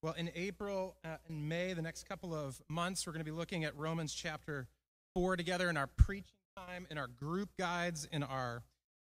Well, in April and May, the next couple of months, we're going to be looking at Romans chapter 4 together in our preaching time, in our group guides, in our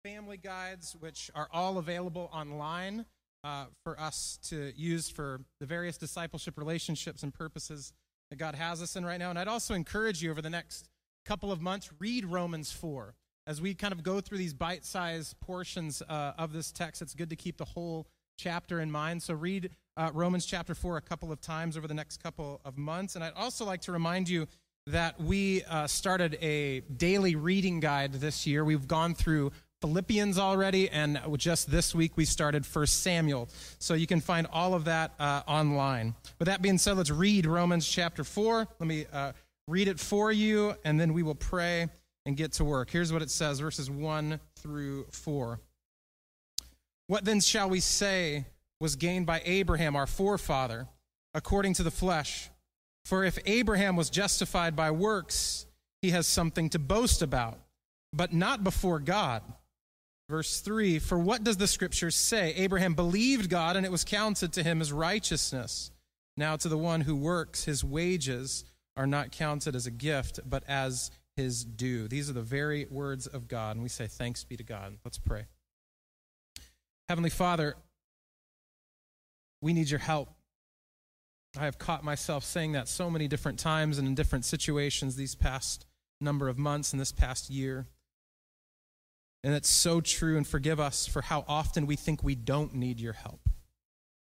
family guides, which are all available online for us to use for the various discipleship relationships and purposes that God has us in right now. And I'd also encourage you over the next couple of months, read Romans 4. As we kind of go through these bite-sized portions of this text, it's good to keep the whole chapter in mind. So read Romans chapter 4 a couple of times over the next couple of months. And I'd also like to remind you that we started a daily reading guide this year. We've gone through Philippians already, and just this week we started 1 Samuel. So you can find all of that online. With that being said, let's read Romans chapter 4. Let me read it for you, and then we will pray and get to work. Here's what it says, verses 1 through 4. What then shall we say was gained by Abraham, our forefather, according to the flesh? For if Abraham was justified by works, he has something to boast about, but not before God. Verse 3, for what does the scripture say? Abraham believed God, and it was counted to him as righteousness. Now to the one who works, his wages are not counted as a gift, but as his due. These are the very words of God, and we say thanks be to God. Let's pray. Heavenly Father, we need your help. I have caught myself saying that so many different times and in different situations these past number of months and this past year. And it's so true, and forgive us for how often we think we don't need your help.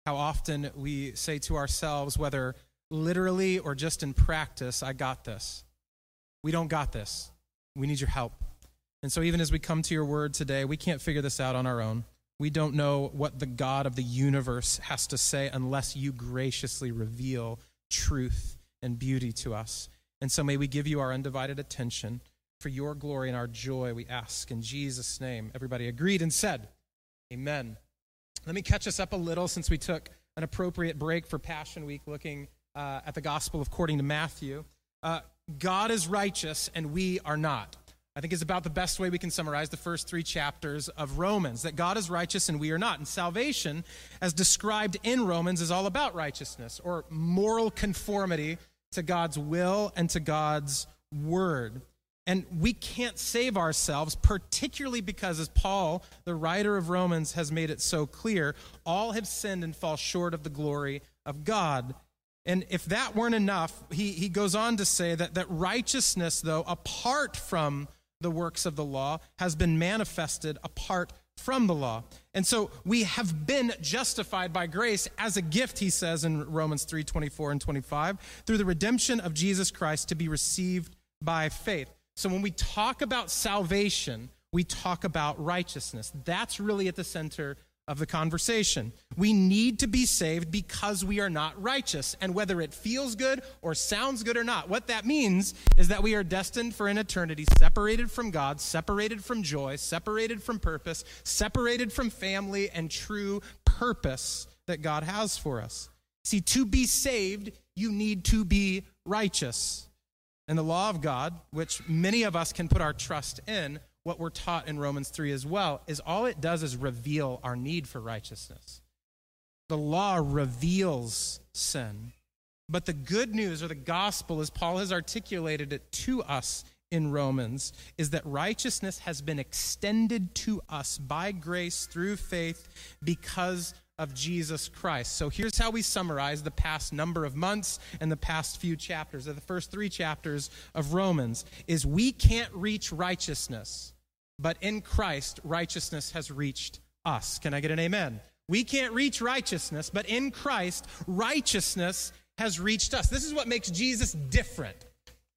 How often we say to ourselves, whether literally or just in practice, I got this. We don't got this. We need your help. And so even as we come to your word today, we can't figure this out on our own. We don't know what the God of the universe has to say unless you graciously reveal truth and beauty to us. And so may we give you our undivided attention. For your glory and our joy, we ask in Jesus' name. Everybody agreed and said, amen. Let me catch us up a little since we took an appropriate break for Passion Week looking at the gospel according to Matthew. God is righteous and we are not, I think, is about the best way we can summarize the first three chapters of Romans, that God is righteous and we are not. And salvation, as described in Romans, is all about righteousness or moral conformity to God's will and to God's word. And we can't save ourselves, particularly because, as Paul, the writer of Romans, has made it so clear, all have sinned and fall short of the glory of God. And if that weren't enough, he goes on to say that righteousness, though, apart from the works of the law, has been manifested apart from the law. And so we have been justified by grace as a gift, he says in Romans 3:24 and 25, through the redemption of Jesus Christ to be received by faith. So when we talk about salvation, we talk about righteousness. That's really at the center of the conversation. We need to be saved because we are not righteous. And whether it feels good or sounds good or not, what that means is that we are destined for an eternity separated from God, separated from joy, separated from purpose, separated from family and true purpose that God has for us. See, to be saved, you need to be righteous. And the law of God, which many of us can put our trust in, what we're taught in Romans 3 as well, is all it does is reveal our need for righteousness. The law reveals sin. But the good news, or the gospel, as Paul has articulated it to us in Romans, is that righteousness has been extended to us by grace through faith because of Jesus Christ. So here's how we summarize the past number of months and the past few chapters of the first three chapters of Romans is we can't reach righteousness, but in Christ, righteousness has reached us. Can I get an amen? We can't reach righteousness, but in Christ, righteousness has reached us. This is what makes Jesus different.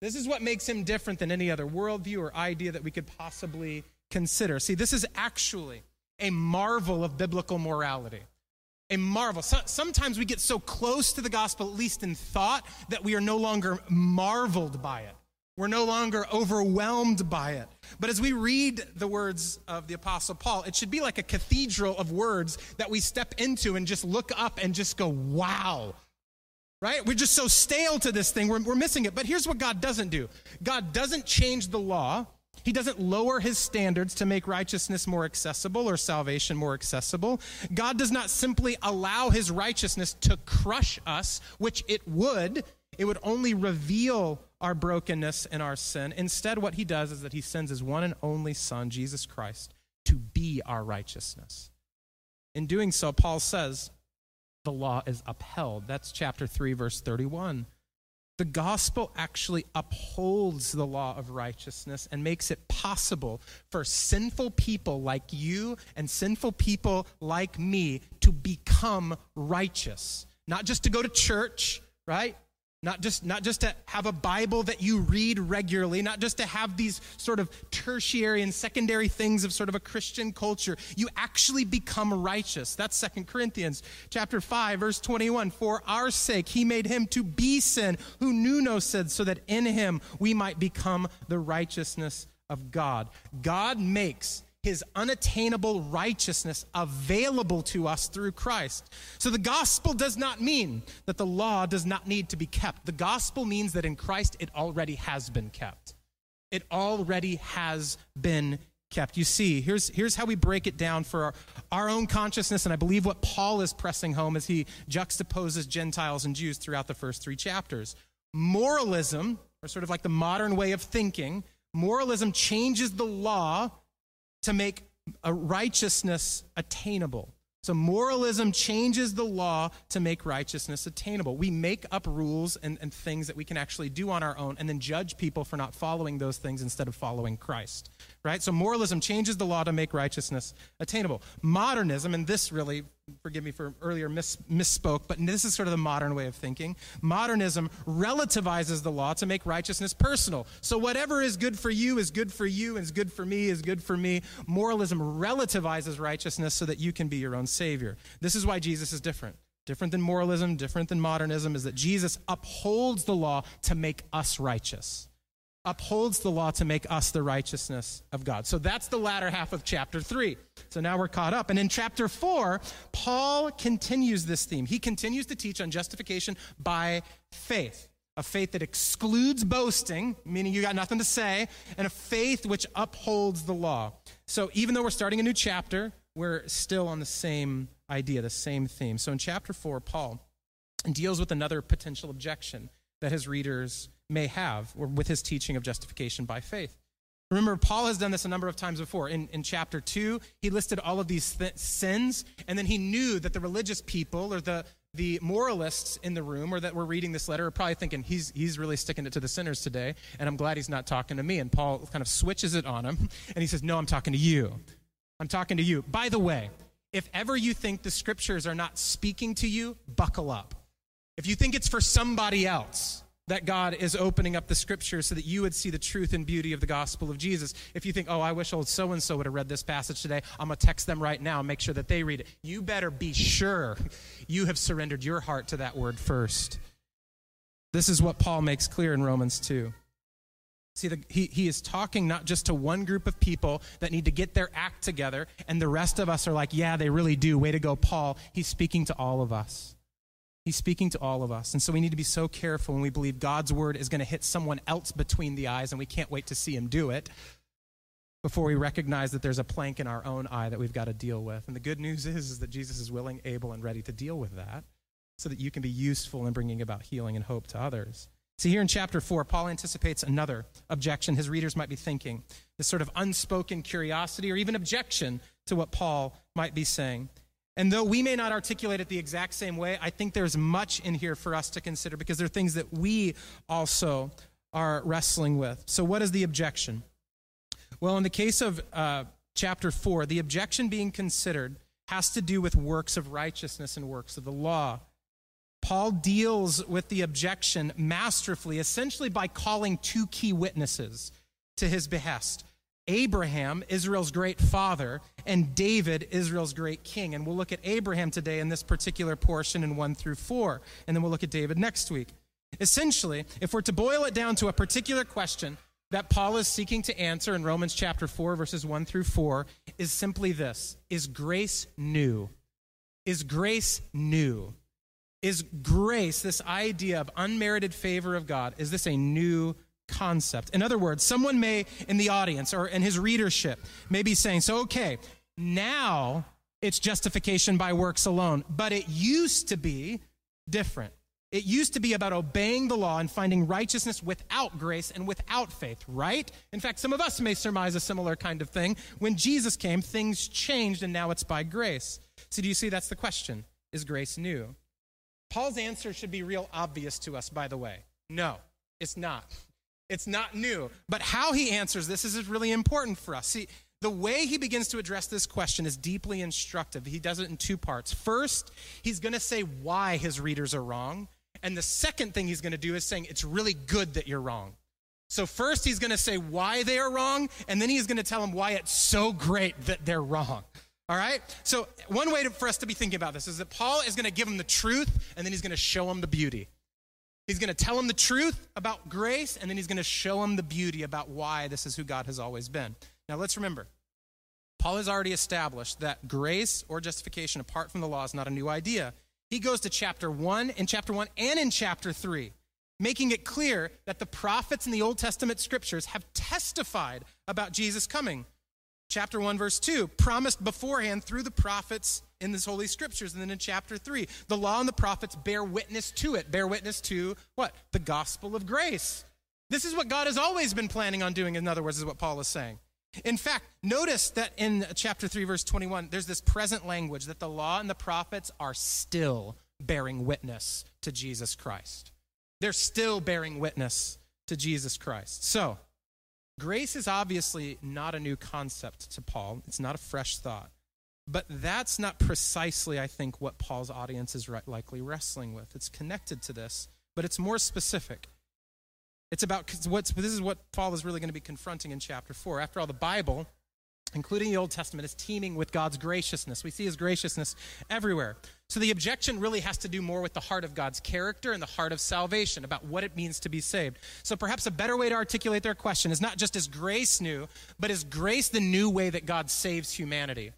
This is what makes him different than any other worldview or idea that we could possibly consider. See, this is actually a marvel of biblical morality. A marvel. Sometimes we get so close to the gospel, at least in thought, that we are no longer marveled by it. We're no longer overwhelmed by it. But as we read the words of the Apostle Paul, it should be like a cathedral of words that we step into and just look up and just go, wow, right? We're just so stale to this thing. We're missing it. But here's what God doesn't do. God doesn't change the law. He doesn't lower his standards to make righteousness more accessible or salvation more accessible. God does not simply allow his righteousness to crush us, which it would. It would only reveal our brokenness and our sin. Instead, what he does is that he sends his one and only Son, Jesus Christ, to be our righteousness. In doing so, Paul says, the law is upheld. That's chapter 3, verse 31. The gospel actually upholds the law of righteousness and makes it possible for sinful people like you and sinful people like me to become righteous. Not just to go to church, right? Not just to have a Bible that you read regularly, not just to have these sort of tertiary and secondary things of sort of a Christian culture. You actually become righteous. That's 2 Corinthians chapter 5, verse 21. For our sake, he made him to be sin who knew no sin, so that in him we might become the righteousness of God. God makes his unattainable righteousness available to us through Christ. So the gospel does not mean that the law does not need to be kept. The gospel means that in Christ it already has been kept. It already has been kept. You see, here's how we break it down for our own consciousness, and I believe what Paul is pressing home as he juxtaposes Gentiles and Jews throughout the first three chapters. Moralism, or sort of like the modern way of thinking, moralism changes the law to make a righteousness attainable. So moralism changes the law to make righteousness attainable. We make up rules and things that we can actually do on our own and then judge people for not following those things instead of following Christ, right? So moralism changes the law to make righteousness attainable. Modernism, and this really, forgive me for earlier misspoke, but this is sort of the modern way of thinking. Modernism relativizes the law to make righteousness personal. So whatever is good for you is good for you, and is good for me is good for me. Moralism relativizes righteousness so that you can be your own savior. This is why Jesus is different. Different than moralism, different than modernism, is that Jesus upholds the law to make us righteous. Upholds the law to make us the righteousness of God. So that's the latter half of chapter 3. So now we're caught up. And in chapter 4, Paul continues this theme. He continues to teach on justification by faith, a faith that excludes boasting, meaning you got nothing to say, and a faith which upholds the law. So even though we're starting a new chapter, we're still on the same idea, the same theme. So in chapter 4, Paul deals with another potential objection that his readers may have with his teaching of justification by faith. Remember, Paul has done this a number of times before. In chapter 2, he listed all of these sins, and then he knew that the religious people or the moralists in the room or that were reading this letter are probably thinking, he's really sticking it to the sinners today, and I'm glad he's not talking to me. And Paul kind of switches it on him, and he says, no, I'm talking to you. I'm talking to you. By the way, if ever you think the scriptures are not speaking to you, buckle up. If you think it's for somebody else that God is opening up the scriptures so that you would see the truth and beauty of the gospel of Jesus. If you think, oh, I wish old so-and-so would have read this passage today, I'm going to text them right now and make sure that they read it. You better be sure you have surrendered your heart to that word first. This is what Paul makes clear in Romans 2. See, he is talking not just to one group of people that need to get their act together, and the rest of us are like, yeah, they really do. Way to go, Paul. He's speaking to all of us. He's speaking to all of us. And so we need to be so careful when we believe God's word is going to hit someone else between the eyes and we can't wait to see him do it before we recognize that there's a plank in our own eye that we've got to deal with. And the good news is that Jesus is willing, able, and ready to deal with that so that you can be useful in bringing about healing and hope to others. See, here in chapter 4, Paul anticipates another objection his readers might be thinking, this sort of unspoken curiosity or even objection to what Paul might be saying. And though we may not articulate it the exact same way, I think there's much in here for us to consider because there are things that we also are wrestling with. So what is the objection? Well, in the case of chapter 4, the objection being considered has to do with works of righteousness and works of the law. Paul deals with the objection masterfully, essentially by calling two key witnesses to his behest. Abraham, Israel's great father, and David, Israel's great king. And we'll look at Abraham today in this particular portion in 1-4, and then we'll look at David next week. Essentially, if we're to boil it down to a particular question that Paul is seeking to answer in Romans chapter 4, verses 1-4, is simply this. Is grace new? Is grace new? Is grace, this idea of unmerited favor of God, is this a new concept. In other words, someone may in the audience or in his readership may be saying, so, okay, now it's justification by works alone, but it used to be different. It used to be about obeying the law and finding righteousness without grace and without faith, right? In fact, some of us may surmise a similar kind of thing. When Jesus came, things changed, and now it's by grace. So do you see that's the question? Is grace new? Paul's answer should be real obvious to us, by the way. No, it's not. It's not new. But how he answers this is really important for us. See, the way he begins to address this question is deeply instructive. He does it in two parts. First, he's going to say why his readers are wrong. And the second thing he's going to do is saying, it's really good that you're wrong. So first he's going to say why they are wrong, and then he's going to tell them why it's so great that they're wrong. All right? So one way for us to be thinking about this is that Paul is going to give them the truth, and then he's going to show them the beauty. He's going to tell them the truth about grace, and then he's going to show them the beauty about why this is who God has always been. Now let's remember, Paul has already established that grace or justification apart from the law is not a new idea. He goes to chapter 1 and in chapter 3, making it clear that the prophets in the Old Testament scriptures have testified about Jesus coming. Chapter 1, verse 2, promised beforehand through the prophets in this holy scriptures. And then in chapter 3, the law and the prophets bear witness to it. Bear witness to what? The gospel of grace. This is what God has always been planning on doing, in other words, is what Paul is saying. In fact, notice that in chapter 3, verse 21, there's this present language that the law and the prophets are still bearing witness to Jesus Christ. They're still bearing witness to Jesus Christ. So, grace is obviously not a new concept to Paul. It's not a fresh thought. But that's not precisely, I think, what Paul's audience is likely wrestling with. It's connected to this, but it's more specific. It's about, this is what Paul is really going to be confronting in chapter 4. After all, the Bible, including the Old Testament, is teeming with God's graciousness. We see his graciousness everywhere. So the objection really has to do more with the heart of God's character and the heart of salvation, about what it means to be saved. So perhaps a better way to articulate their question is not just, is grace new, but is grace the new way that God saves humanity?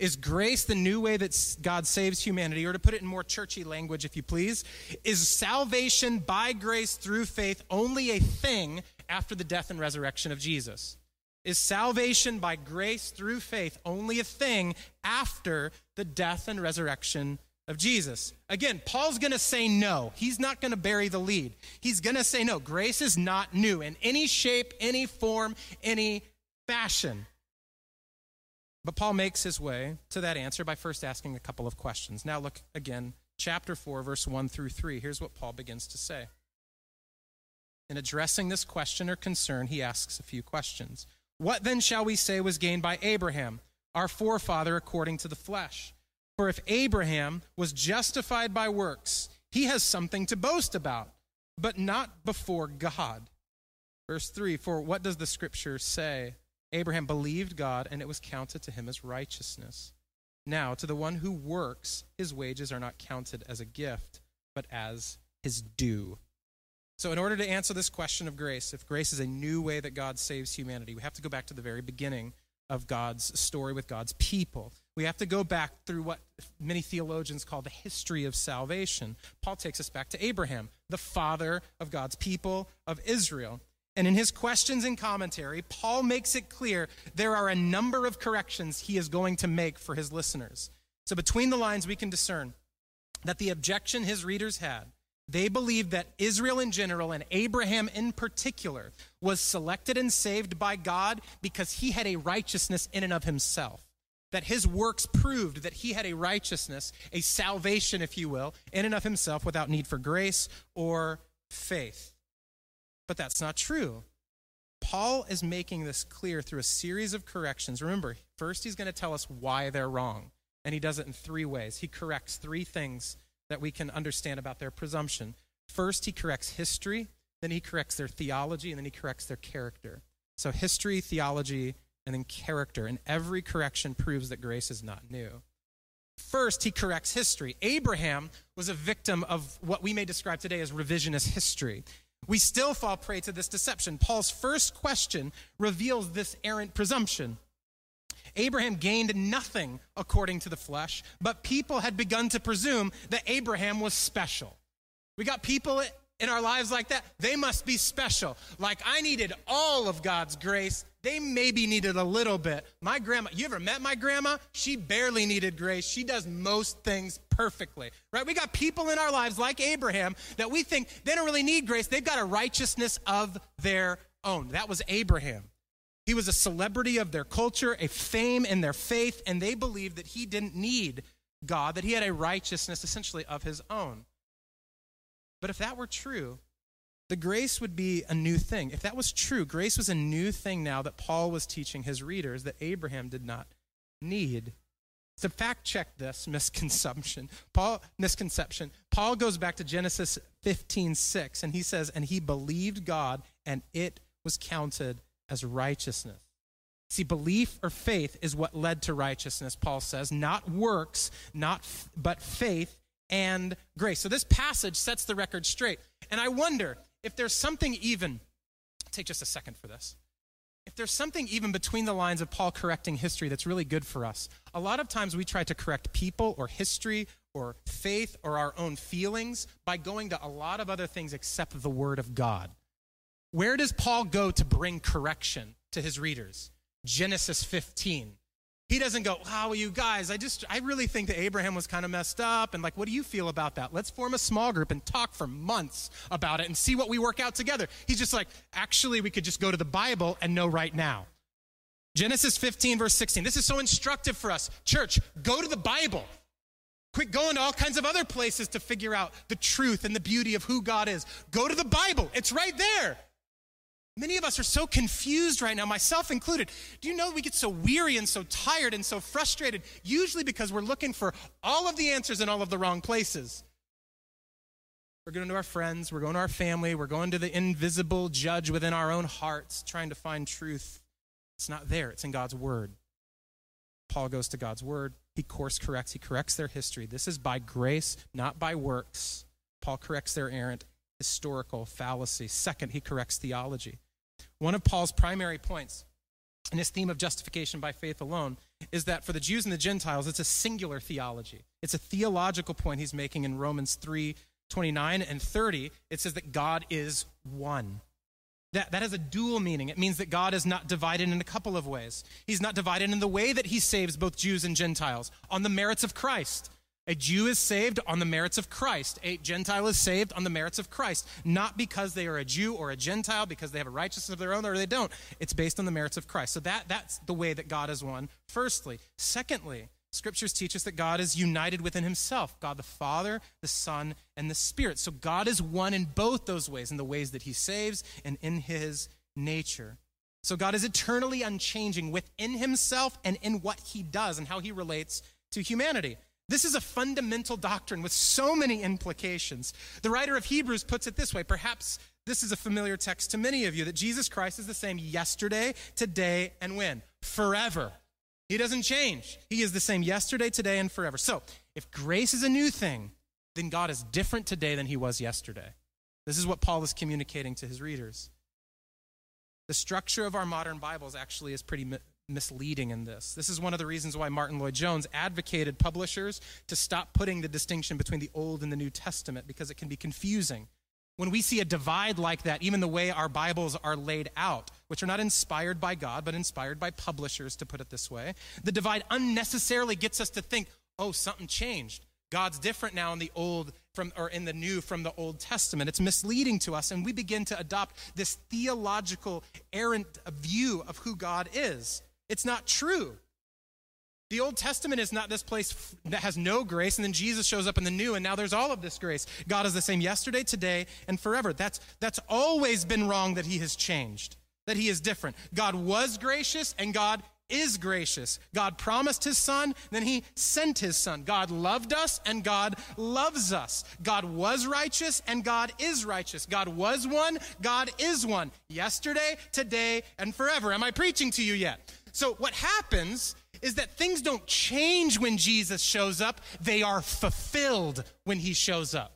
Is grace the new way that God saves humanity? Or to put it in more churchy language, if you please, is salvation by grace through faith only a thing after the death and resurrection of Jesus? Is salvation by grace through faith only a thing after the death and resurrection of Jesus? Again, Paul's going to say no. He's not going to bury the lead. He's going to say no. Grace is not new in any shape, any form, any fashion. But Paul makes his way to that answer by first asking a couple of questions. Now look again, chapter 4, verse 1 through 3. Here's what Paul begins to say. In addressing this question or concern, he asks a few questions. What then shall we say was gained by Abraham, our forefather according to the flesh? For if Abraham was justified by works, he has something to boast about, but not before God. Verse 3, for what does the scripture say? Abraham believed God, and it was counted to him as righteousness. Now, to the one who works, his wages are not counted as a gift, but as his due. So in order to answer this question of grace, if grace is a new way that God saves humanity, we have to go back to the very beginning of God's story with God's people. We have to go back through what many theologians call the history of salvation. Paul takes us back to Abraham, the father of God's people of Israel. And in his questions and commentary, Paul makes it clear there are a number of corrections he is going to make for his listeners. So between the lines, we can discern that the objection his readers had, they believed that Israel in general and Abraham in particular was selected and saved by God because he had a righteousness in and of himself, that his works proved that he had a righteousness, a salvation, if you will, in and of himself without need for grace or faith. But that's not true. Paul is making this clear through a series of corrections. Remember, first he's going to tell us why they're wrong, and he does it in three ways. He corrects three things that we can understand about their presumption. First, he corrects history, then he corrects their theology, and then he corrects their character. So history, theology, and then character, and every correction proves that grace is not new. First, he corrects history. Abraham was a victim of what we may describe today as revisionist history. We still fall prey to this deception. Paul's first question reveals this errant presumption. Abraham gained nothing according to the flesh, but people had begun to presume that Abraham was special. We got people in our lives like that, they must be special. Like I needed all of God's grace. They maybe needed a little bit. My grandma, you ever met my grandma? She barely needed grace. She does most things perfectly, right? We got people in our lives like Abraham that we think they don't really need grace. They've got a righteousness of their own. That was Abraham. He was a celebrity of their culture, a fame in their faith, and they believed that he didn't need God, that he had a righteousness essentially of his own. But if that were true, the grace would be a new thing. If that was true, grace was a new thing now that Paul was teaching his readers that Abraham did not need. To fact check this misconception, Paul goes back to Genesis 15:6, and he says, and he believed God, and it was counted as righteousness. See, belief or faith is what led to righteousness, Paul says, not works, but faith and grace. So this passage sets the record straight. And I wonder if there's something even, take just a second for this, if there's something even between the lines of Paul correcting history that's really good for us. A lot of times we try to correct people or history or faith or our own feelings by going to a lot of other things except the Word of God. Where does Paul go to bring correction to his readers? Genesis 15. He doesn't go, oh, you guys, I really think that Abraham was kind of messed up. And like, what do you feel about that? Let's form a small group and talk for months about it and see what we work out together. He's just like, actually, we could just go to the Bible and know right now. Genesis 15, verse 16. This is so instructive for us. Church, go to the Bible. Quit going to all kinds of other places to figure out the truth and the beauty of who God is. Go to the Bible. It's right there. Many of us are so confused right now, myself included. Do you know we get so weary and so tired and so frustrated, usually because we're looking for all of the answers in all of the wrong places? We're going to our friends, we're going to our family, we're going to the invisible judge within our own hearts, trying to find truth. It's not there, it's in God's word. Paul goes to God's word, he course corrects, he corrects their history. This is by grace, not by works. Paul corrects their errant historical fallacy. Second, he corrects theology. One of Paul's primary points in his theme of justification by faith alone is that for the Jews and the Gentiles, it's a singular theology. It's a theological point he's making in Romans 3:29 and 30. It says that God is one. That has a dual meaning. It means that God is not divided in a couple of ways. He's not divided in the way that he saves both Jews and Gentiles on the merits of Christ. A Jew is saved on the merits of Christ. A Gentile is saved on the merits of Christ, not because they are a Jew or a Gentile, because they have a righteousness of their own or they don't. It's based on the merits of Christ. So that's the way that God is one, firstly. Secondly, scriptures teach us that God is united within himself, God the Father, the Son, and the Spirit. So God is one in both those ways, in the ways that he saves and in his nature. So God is eternally unchanging within himself and in what he does and how he relates to humanity. This is a fundamental doctrine with so many implications. The writer of Hebrews puts it this way. Perhaps this is a familiar text to many of you, that Jesus Christ is the same yesterday, today, and when? Forever. He doesn't change. He is the same yesterday, today, and forever. So if grace is a new thing, then God is different today than he was yesterday. This is what Paul is communicating to his readers. The structure of our modern Bibles actually is pretty misleading in this. This is one of the reasons why Martin Lloyd-Jones advocated publishers to stop putting the distinction between the Old and the New Testament, because it can be confusing. When we see a divide like that, even the way our Bibles are laid out, which are not inspired by God, but inspired by publishers, to put it this way, the divide unnecessarily gets us to think, oh, something changed. God's different now in the Old from, or in the New from the Old Testament. It's misleading to us, and we begin to adopt this theological errant view of who God is. It's not true. The Old Testament is not this place that has no grace, and then Jesus shows up in the New, and now there's all of this grace. God is the same yesterday, today, and forever. That's always been wrong, that he has changed, that he is different. God was gracious, and God is gracious. God promised his Son, then he sent his Son. God loved us, and God loves us. God was righteous, and God is righteous. God was one, God is one. Yesterday, today, and forever. Am I preaching to you yet? So what happens is that things don't change when Jesus shows up. They are fulfilled when he shows up.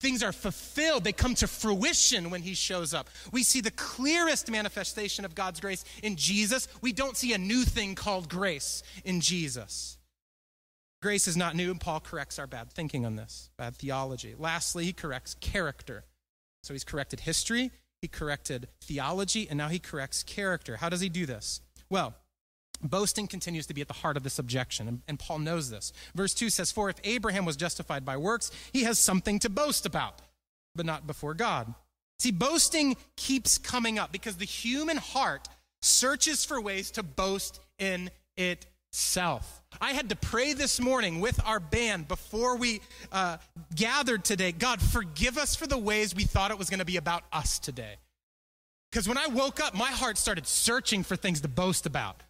Things are fulfilled. They come to fruition when he shows up. We see the clearest manifestation of God's grace in Jesus. We don't see a new thing called grace in Jesus. Grace is not new, and Paul corrects our bad thinking on this, bad theology. Lastly, he corrects character. So he's corrected history, he corrected theology, and now he corrects character. How does he do this? Well, boasting continues to be at the heart of this objection, and Paul knows this. Verse 2 says, "For if Abraham was justified by works, he has something to boast about, but not before God." See, boasting keeps coming up because the human heart searches for ways to boast in itself. I had to pray this morning with our band before we gathered today. God, forgive us for the ways we thought it was going to be about us today. Because when I woke up, my heart started searching for things to boast about.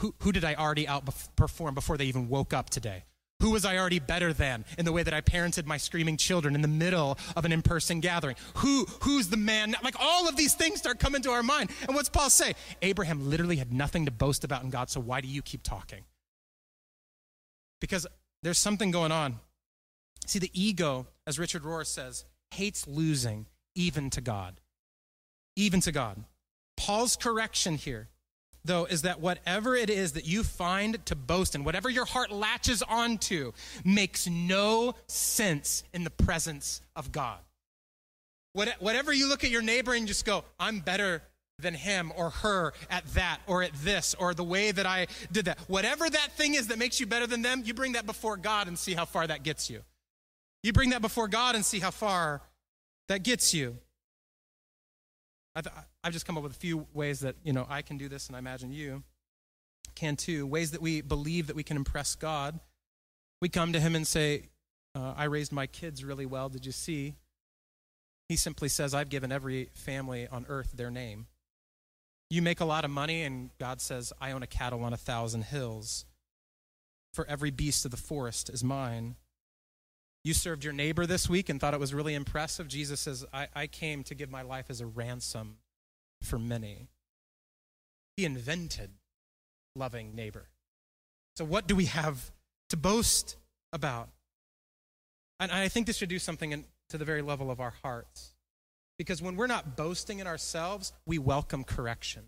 Who did I already outperform before they even woke up today? Who was I already better than in the way that I parented my screaming children in the middle of an in-person gathering? Who's the man? Like, all of these things start coming to our mind. And what's Paul say? Abraham literally had nothing to boast about in God, so why do you keep talking? Because there's something going on. See, the ego, as Richard Rohr says, hates losing even to God. Even to God. Paul's correction here, though, is that whatever it is that you find to boast in, whatever your heart latches onto, makes no sense in the presence of God. Whatever you look at your neighbor and just go, I'm better than him or her at that or at this or the way that I did that. Whatever that thing is that makes you better than them, you bring that before God and see how far that gets you. You bring that before God and see how far that gets you. I've just come up with a few ways that, you know, I can do this, and I imagine you can too. Ways that we believe that we can impress God. We come to him and say, I raised my kids really well. Did you see? He simply says, I've given every family on earth their name. You make a lot of money, and God says, I own a cattle on 1,000 hills. For every beast of the forest is mine. You served your neighbor this week and thought it was really impressive. Jesus says, I came to give my life as a ransom for many. He invented loving neighbor. So what do we have to boast about? And I think this should do something to the very level of our hearts. Because when we're not boasting in ourselves, we welcome correction.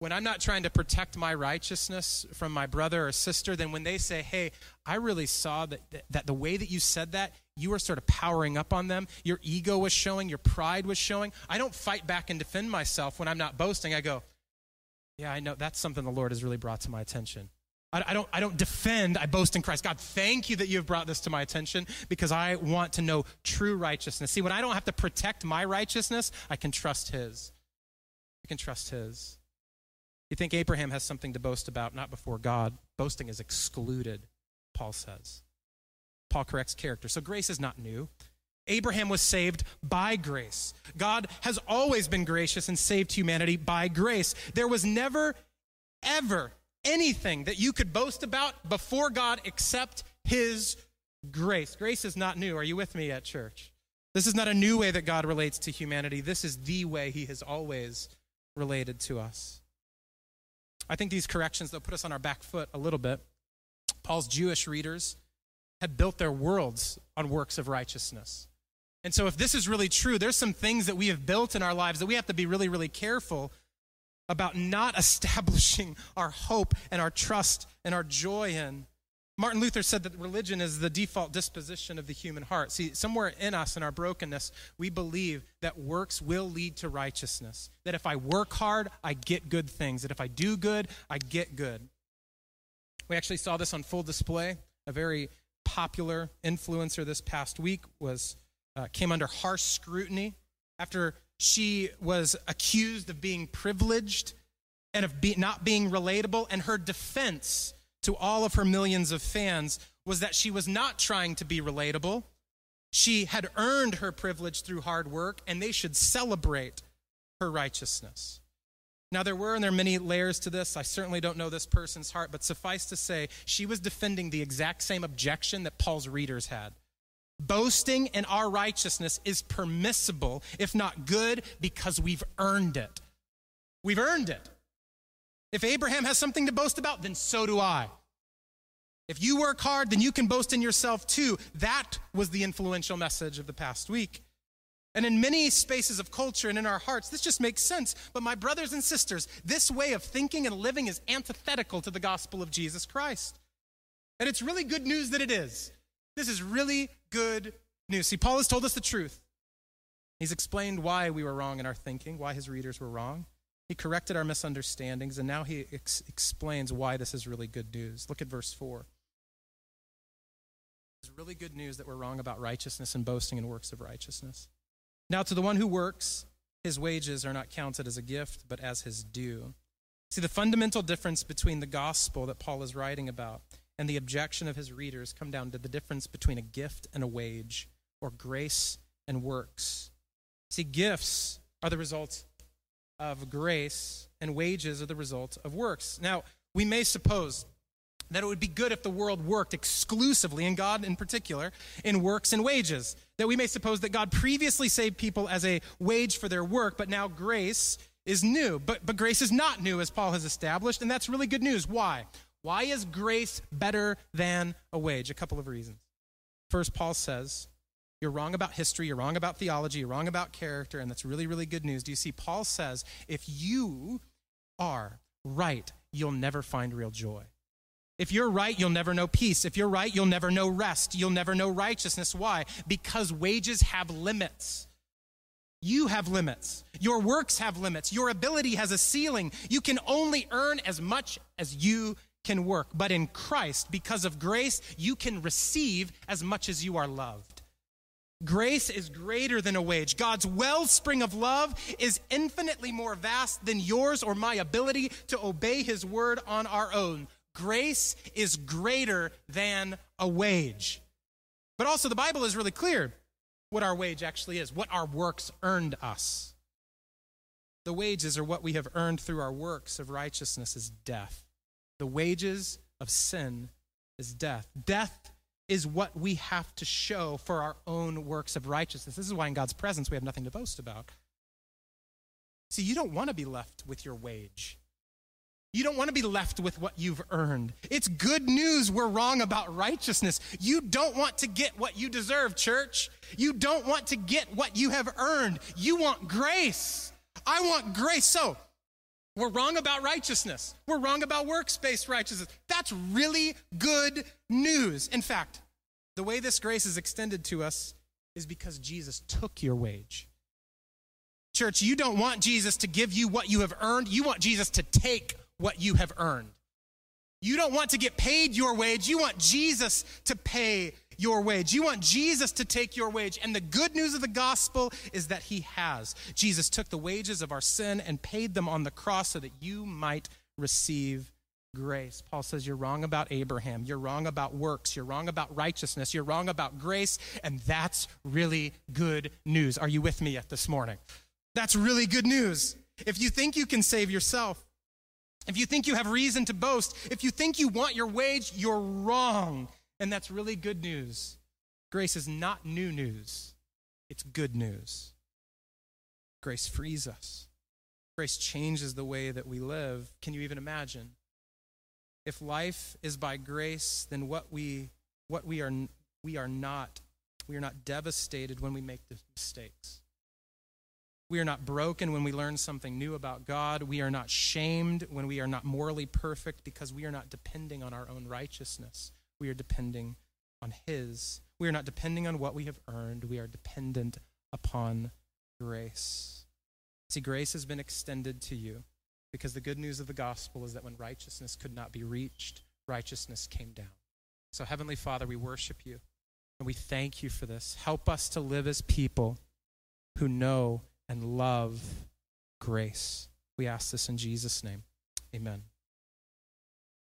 When I'm not trying to protect my righteousness from my brother or sister, then when they say, hey, I really saw that the way that you said that, you were sort of powering up on them. Your ego was showing. Your pride was showing. I don't fight back and defend myself when I'm not boasting. I go, yeah, I know. That's something the Lord has really brought to my attention. I don't defend. I boast in Christ. God, thank you that you have brought this to my attention because I want to know true righteousness. See, when I don't have to protect my righteousness, I can trust his. I can trust his. You think Abraham has something to boast about, not before God. Boasting is excluded, Paul says. Paul corrects character. So grace is not new. Abraham was saved by grace. God has always been gracious and saved humanity by grace. There was never, ever anything that you could boast about before God except his grace. Grace is not new. Are you with me at church? This is not a new way that God relates to humanity. This is the way he has always related to us. I think these corrections, they'll put us on our back foot a little bit. Paul's Jewish readers had built their worlds on works of righteousness. And so if this is really true, there's some things that we have built in our lives that we have to be really, really careful about not establishing our hope and our trust and our joy in. Martin Luther said that religion is the default disposition of the human heart. See, somewhere in us, in our brokenness, we believe that works will lead to righteousness. That if I work hard, I get good things. That if I do good, I get good. We actually saw this on full display. A very popular influencer this past week came under harsh scrutiny after she was accused of being privileged and of not being relatable, and her defense to all of her millions of fans was that she was not trying to be relatable. She had earned her privilege through hard work, and they should celebrate her righteousness. Now, there are many layers to this. I certainly don't know this person's heart, but suffice to say, she was defending the exact same objection that Paul's readers had. Boasting in our righteousness is permissible, if not good, because we've earned it. We've earned it. If Abraham has something to boast about, then so do I. If you work hard, then you can boast in yourself too. That was the influential message of the past week. And in many spaces of culture and in our hearts, this just makes sense. But my brothers and sisters, this way of thinking and living is antithetical to the gospel of Jesus Christ. And it's really good news that it is. This is really good news. See, Paul has told us the truth. He's explained why we were wrong in our thinking, why his readers were wrong. He corrected our misunderstandings, and now he explains why this is really good news. Look at verse 4. It's really good news that we're wrong about righteousness and boasting in works of righteousness. Now to the one who works, his wages are not counted as a gift, but as his due. See, the fundamental difference between the gospel that Paul is writing about and the objection of his readers come down to the difference between a gift and a wage, or grace and works. See, gifts are the result of grace, and wages are the result of works. Now, we may suppose that it would be good if the world worked exclusively, and God in particular, in works and wages. That we may suppose that God previously saved people as a wage for their work, but now grace is new. But grace is not new, as Paul has established, and that's really good news. Why? Why is grace better than a wage? A couple of reasons. First, Paul says, you're wrong about history, you're wrong about theology, you're wrong about character, and that's really, really good news. Do you see? Paul says, if you are right, you'll never find real joy. If you're right, you'll never know peace. If you're right, you'll never know rest. You'll never know righteousness. Why? Because wages have limits. You have limits. Your works have limits. Your ability has a ceiling. You can only earn as much as you can work. But in Christ, because of grace, you can receive as much as you are loved. Grace is greater than a wage. God's wellspring of love is infinitely more vast than yours or my ability to obey his word on our own. Grace is greater than a wage. But also, the Bible is really clear what our wage actually is, what our works earned us. The wages are what we have earned through our works of righteousness is death. The wages of sin is death. Death is what we have to show for our own works of righteousness. This is why in God's presence we have nothing to boast about. See, you don't want to be left with your wage. You don't want to be left with what you've earned. It's good news we're wrong about righteousness. You don't want to get what you deserve, church. You don't want to get what you have earned. You want grace. I want grace. So we're wrong about righteousness. We're wrong about works-based righteousness. That's really good news. In fact, the way this grace is extended to us is because Jesus took your wage. Church, you don't want Jesus to give you what you have earned. You want Jesus to take what you have earned. You don't want to get paid your wage. You want Jesus to pay your wage. You want Jesus to take your wage. And the good news of the gospel is that he has. Jesus took the wages of our sin and paid them on the cross so that you might receive grace. Paul says you're wrong about Abraham. You're wrong about works. You're wrong about righteousness. You're wrong about grace. And that's really good news. Are you with me yet this morning? That's really good news. If you think you can save yourself, if you think you have reason to boast, if you think you want your wage, you're wrong. And that's really good news. Grace is not new news. It's good news. Grace frees us. Grace changes the way that we live. Can you even imagine? If life is by grace, then we are not devastated when we make the mistakes. We are not broken when we learn something new about God. We are not shamed when we are not morally perfect because we are not depending on our own righteousness. We are depending on his. We are not depending on what we have earned. We are dependent upon grace. See, grace has been extended to you because the good news of the gospel is that when righteousness could not be reached, righteousness came down. So, Heavenly Father, we worship you and we thank you for this. Help us to live as people who know and love grace. We ask this in Jesus' name. Amen.